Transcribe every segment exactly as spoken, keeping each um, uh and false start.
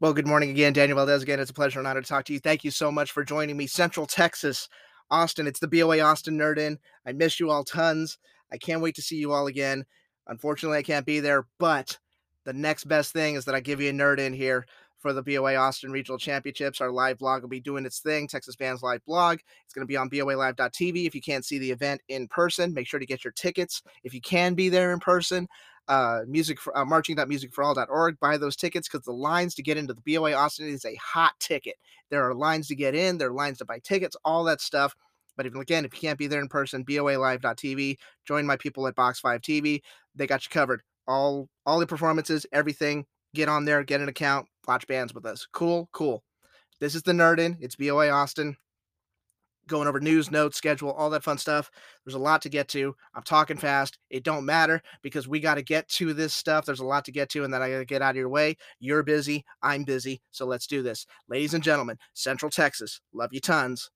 Well, good morning again, Daniel Valdez. Again, it's a pleasure and honor to talk to you. Thank you so much for joining me. Central Texas, Austin. It's the B O A Austin Nerd-In. I miss you all tons. I can't wait to see you all again. Unfortunately, I can't be there, but the next best thing is that I give you a Nerd-In here for the B O A Austin Regional Championships. Our live blog will be doing its thing, Texas Bands Live blog. It's going to be on B O A live dot T V. If you can't see the event in person, make sure to get your tickets. If you can be there in person, uh, music for, uh, marching dot music for all dot org, buy those tickets, because the lines to get into the B O A Austin is a hot ticket. There are lines to get in. There are lines to buy tickets, all that stuff. But if, again, if you can't be there in person, B O A live dot T V. Join my people at Box five T V. They got you covered. All, all the performances, everything. Get on there, get an account, watch bands with us. Cool, cool. This is the Nerd-In. It's B O A Austin. Going over news, notes, schedule, all that fun stuff. There's a lot to get to. I'm talking fast. It don't matter, because we got to get to this stuff. There's a lot to get to, and then I got to get out of your way. You're busy. I'm busy. So let's do this. Ladies and gentlemen, Central Texas, love you tons.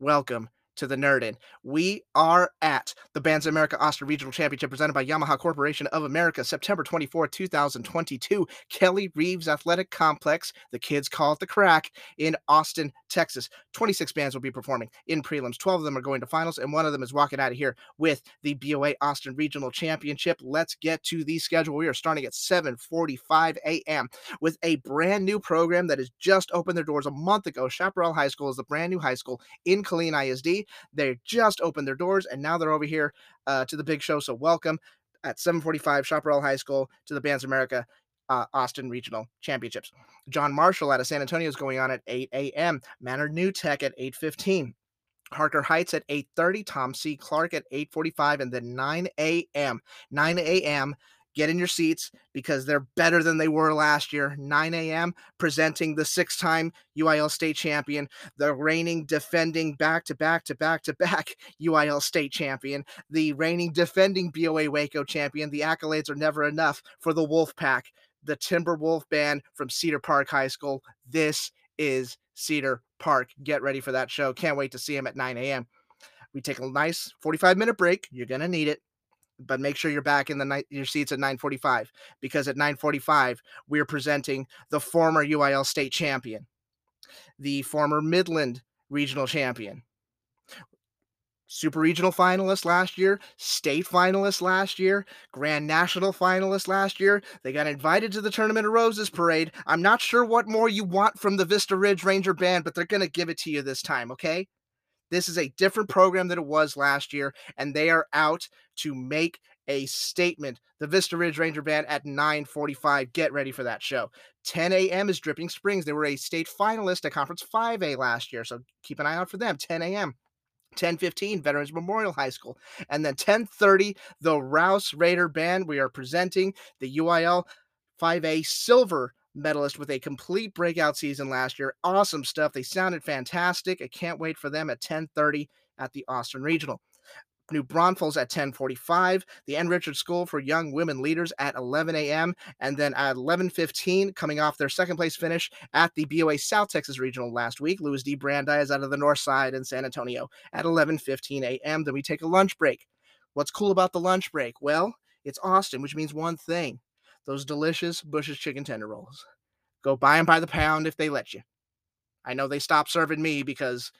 Welcome to the Nerd-In. We are at the Bands of America Austin Regional Championship presented by Yamaha Corporation of America, September twenty-fourth, two thousand twenty-two, Kelly Reeves Athletic Complex. The kids call it the Crack in Austin, Texas. twenty-six bands will be performing in prelims. twelve of them are going to finals, and one of them is walking out of here with the B O A Austin Regional Championship. Let's get to the schedule. We are starting at seven forty-five a m with a brand new program that has just opened their doors a month ago. Chaparral High School is the brand new high school in Killeen I S D. They just opened their doors, and now they're over here uh, to the big show. So welcome at seven forty-five, Chaparral High School, to the Bands of America uh, Austin Regional Championships. John Marshall out of San Antonio is going on at eight a m Manor New Tech at eight fifteen. Harker Heights at eight thirty. Tom C. Clark at eight forty-five. And then nine a m nine a m Get in your seats, because they're better than they were last year. nine a m presenting the six-time U I L state champion, the reigning, defending, back-to-back-to-back-to-back U I L state champion, the reigning, defending B O A Waco champion. The accolades are never enough for the Wolfpack, the Timberwolf Band from Cedar Park High School. This is Cedar Park. Get ready for that show. Can't wait to see them at nine a m We take a nice forty-five minute break. You're going to need it. But make sure you're back in the night, your seats at nine forty-five, because at nine forty-five, we're presenting the former U I L state champion, the former Midland regional champion, super regional finalist last year, state finalist last year, grand national finalist last year. They got invited to the Tournament of Roses parade. I'm not sure what more you want from the Vista Ridge Ranger Band, but they're going to give it to you this time, okay? This is a different program than it was last year, and they are out to make a statement. The Vista Ridge Ranger Band at nine forty-five. Get ready for that show. ten a m is Dripping Springs. They were a state finalist at Conference five A last year, so keep an eye out for them. ten a m ten fifteen, Veterans Memorial High School. And then ten thirty, the Rouse Raider Band. We are presenting the U I L five A Silver medalist with a complete breakout season last year. Awesome stuff. They sounded fantastic. I can't wait for them at ten thirty at the Austin Regional. New Braunfels at ten forty-five. The Ann Richards School for Young Women Leaders at eleven a m And then at eleven fifteen, coming off their second place finish at the B O A South Texas Regional last week, Louis D. Brandeis out of the North Side in San Antonio at eleven fifteen a m Then we take a lunch break. What's cool about the lunch break? Well, it's Austin, which means one thing. Those delicious Bush's Chicken Tender Rolls. Go buy them by the pound if they let you. I know they stopped serving me because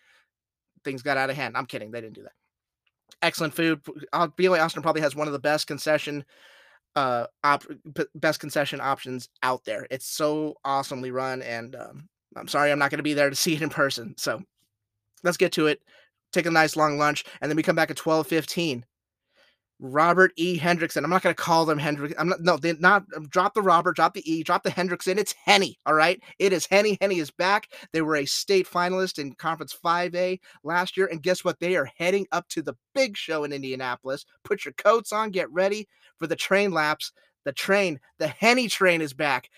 things got out of hand. I'm kidding. They didn't do that. Excellent food. B O A Austin probably has one of the best concession uh, op- best concession options out there. It's so awesomely run, and um, I'm sorry I'm not going to be there to see it in person. So let's get to it. Take a nice long lunch, and then we come back at twelve fifteen. Robert E. Hendrickson. I'm not going to call them Hendrick. I'm not, no, they're not. Drop the Robert, drop the E, drop the Hendrickson. It's Henny. All right. It is Henny. Henny is back. They were a state finalist in Conference five A last year. And guess what? They are heading up to the big show in Indianapolis. Put your coats on. Get ready for the train laps. The train, the Henny train is back.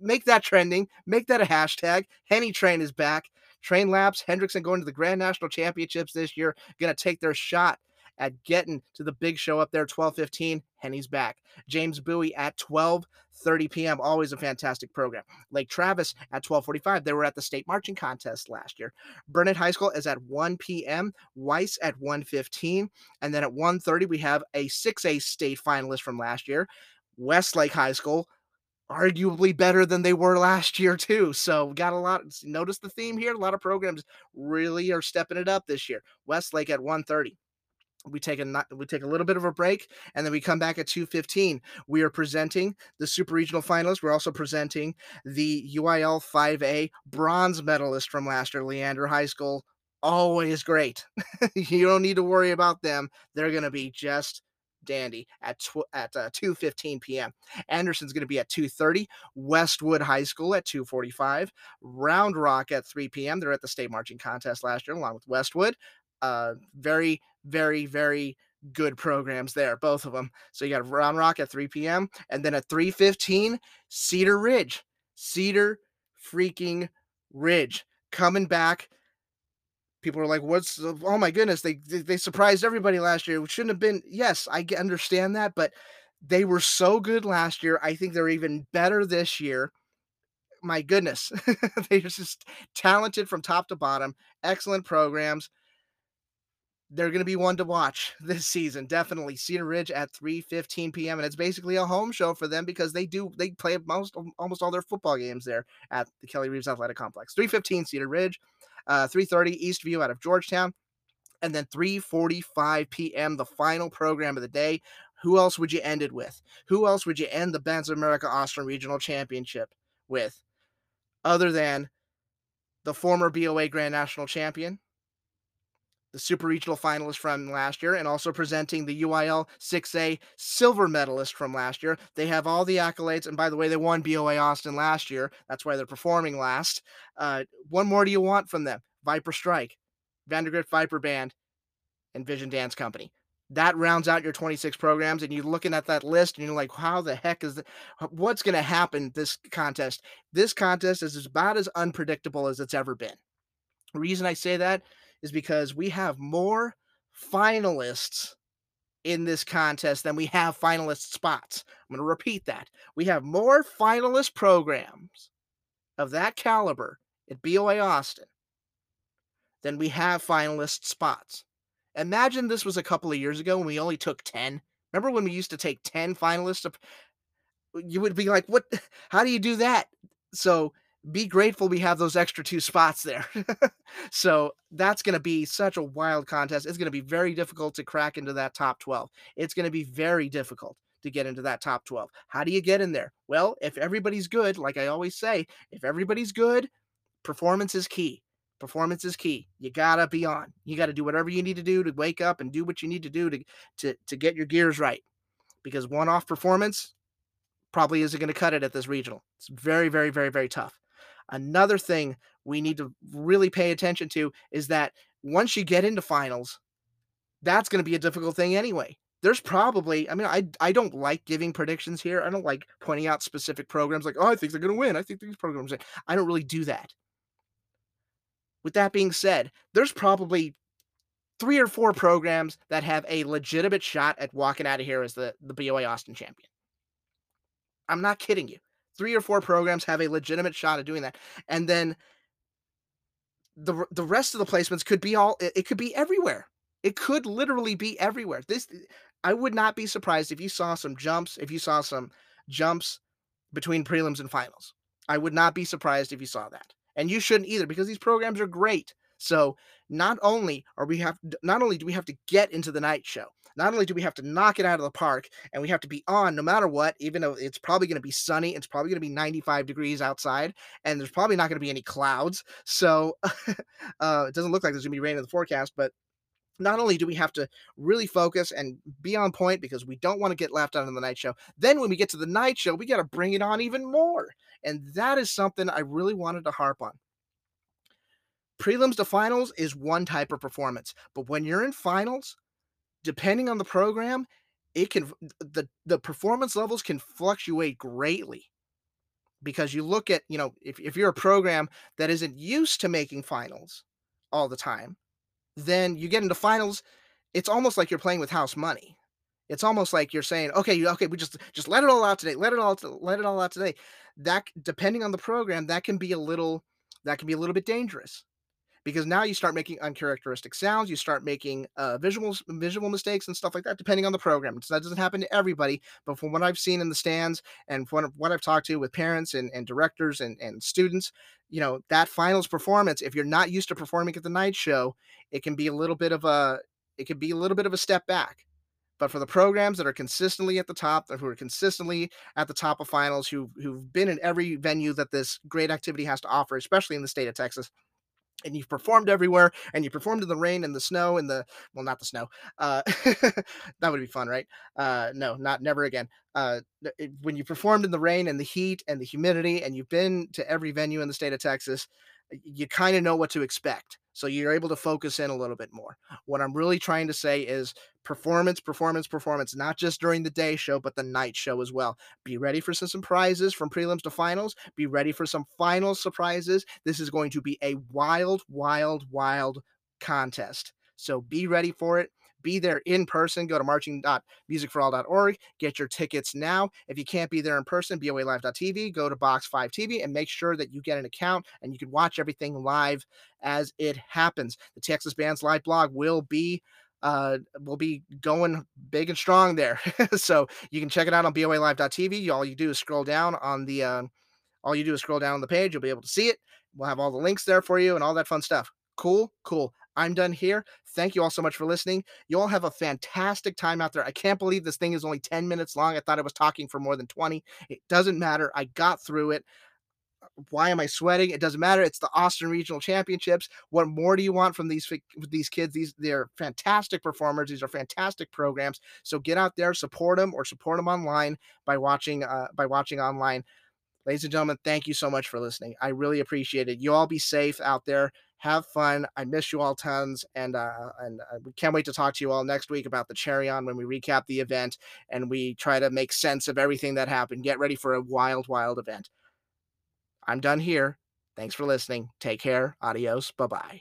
Make that trending. Make that a hashtag. Henny train is back. Train laps. Hendrickson going to the Grand National Championships this year. Going to take their shot at getting to the big show up there. Twelve fifteen, Henny's back. James Bowie at twelve thirty p m Always a fantastic program. Lake Travis at twelve forty-five. They were at the state marching contest last year. Burnett High School is at one p m Weiss at one fifteen. And then at one thirty, we have a six A state finalist from last year, Westlake High School, arguably better than they were last year too. So we got a lot, notice the theme here. A lot of programs really are stepping it up this year. Westlake at one thirty. We take a we take a little bit of a break, and then we come back at two fifteen. We are presenting the Super Regional Finalists. We're also presenting the U I L five A bronze medalist from last year, Leander High School. Always great. You don't need to worry about them. They're going to be just dandy at tw- at uh, two fifteen p.m. Anderson's going to be at two thirty. Westwood High School at two forty-five. Round Rock at three p.m. They're at the state marching contest last year, along with Westwood. Uh, very, very, very good programs there, both of them. So you got Round Rock at three p.m. and then at three fifteen, Cedar Ridge, Cedar freaking Ridge coming back. People are like, what's, oh my goodness, they, they, they surprised everybody last year. It shouldn't have been, yes, I understand that, but they were so good last year. I think they're even better this year. My goodness, they're just talented from top to bottom, excellent programs. They're going to be one to watch this season. Definitely Cedar Ridge at three fifteen p.m. And it's basically a home show for them because they do, they play most, almost all their football games there at the Kelly Reeves Athletic Complex. three fifteen Cedar Ridge, uh, three thirty Eastview out of Georgetown. And then three forty-five p.m. the final program of the day. Who else would you end it with? Who else would you end the Bands of America Austin Regional Championship with? Other than the former B O A Grand National Champion, the Super Regional Finalist from last year, and also presenting the U I L six A Silver Medalist from last year. They have all the accolades, and by the way, they won B O A Austin last year. That's why they're performing last. Uh, one more do you want from them? Viper Strike, Vandergrift Viper Band, and Vision Dance Company. That rounds out your twenty-six programs, and you're looking at that list, and you're like, how the heck is that? What's going to happen this contest? This contest is about as unpredictable as it's ever been. The reason I say that is because we have more finalists in this contest than we have finalist spots. I'm going to repeat that. We have more finalist programs of that caliber at B O A Austin than we have finalist spots. Imagine this was a couple of years ago when we only took ten. Remember when we used to take ten finalists? You would be like, what? How do you do that? So be grateful we have those extra two spots there. So that's going to be such a wild contest. It's going to be very difficult to crack into that top twelve. It's going to be very difficult to get into that top twelve. How do you get in there? Well, if everybody's good, like I always say, if everybody's good, performance is key. Performance is key. You got to be on. You got to do whatever you need to do to wake up and do what you need to do to, to, to get your gears right. Because one-off performance probably isn't going to cut it at this regional. It's very, very, very, very tough. Another thing we need to really pay attention to is that once you get into finals, that's going to be a difficult thing anyway. There's probably, I mean, I I don't like giving predictions here. I don't like pointing out specific programs like, oh, I think they're going to win. I think these programs are. I don't really do that. With that being said, there's probably three or four programs that have a legitimate shot at walking out of here as the, the B O A Austin champion. I'm not kidding you. Three or four programs have a legitimate shot at doing that. And then the the rest of the placements could be all, it, it could be everywhere. It could literally be everywhere. This, I would not be surprised if you saw some jumps, if you saw some jumps between prelims and finals. I would not be surprised if you saw that. And you shouldn't either, because these programs are great. So not only are we have, not only do we have to get into the night show, not only do we have to knock it out of the park, and we have to be on no matter what, even though it's probably going to be sunny, it's probably going to be ninety-five degrees outside, and there's probably not going to be any clouds. So uh, it doesn't look like there's going to be rain in the forecast, but not only do we have to really focus and be on point because we don't want to get left out on the night show, then when we get to the night show, we got to bring it on even more. And that is something I really wanted to harp on. Prelims to finals is one type of performance, but when you're in finals, depending on the program, it can the, the performance levels can fluctuate greatly, because you look at, you know, if, if you're a program that isn't used to making finals all the time, then you get into finals. It's almost like you're playing with house money. It's almost like you're saying, okay, you, okay, we just, just let it all out today. Let it all, let it all out today. That, depending on the program, that can be a little, that can be a little bit dangerous. because now you start making uncharacteristic sounds. You start making uh, visual, visual mistakes and stuff like that, depending on the program. So that doesn't happen to everybody, but from what I've seen in the stands and from what I've talked to with parents and, and directors and, and students, you know, that finals performance, if you're not used to performing at the night show, it can be a little bit of a, it can be a little bit of a step back. But for the programs that are consistently at the top, who are consistently at the top of finals, who, who've been in every venue that this great activity has to offer, especially in the state of Texas, and you've performed everywhere, and you performed in the rain and the snow and the, well, not the snow. Uh, that would be fun, right? Uh, no, not never again. Uh, it, when you performed in the rain and the heat and the humidity, and you've been to every venue in the state of Texas, you kind of know what to expect. So you're able to focus in a little bit more. What I'm really trying to say is performance, performance, performance, not just during the day show, but the night show as well. Be ready for some surprises from prelims to finals. Be ready for some final surprises. This is going to be a wild, wild, wild contest. So be ready for it. Be there in person. Go to marching dot music for all dot org. Get your tickets now. If you can't be there in person, B O A live dot t v. Go to Box five T V and make sure that you get an account and you can watch everything live as it happens. The Texas Bands Live blog will be uh, will be going big and strong there. So you can check it out on B O A live dot t v. All you do is scroll down on the uh, all you do is scroll down on the page. You'll be able to see it. We'll have all the links there for you and all that fun stuff. Cool, cool. I'm done here. Thank you all so much for listening. You all have a fantastic time out there. I can't believe this thing is only ten minutes long. I thought I was talking for more than twenty. It doesn't matter. I got through it. Why am I sweating? It doesn't matter. It's the Austin Regional Championships. What more do you want from these, these kids? These, they're fantastic performers. These are fantastic programs. So get out there, support them, or support them online by watching, uh, by watching online. Ladies and gentlemen, thank you so much for listening. I really appreciate it. You all be safe out there. Have fun. I miss you all tons. And uh, and uh, we can't wait to talk to you all next week about the Cherry On when we recap the event and we try to make sense of everything that happened. Get ready for a wild, wild event. I'm done here. Thanks for listening. Take care. Adios. Bye-bye.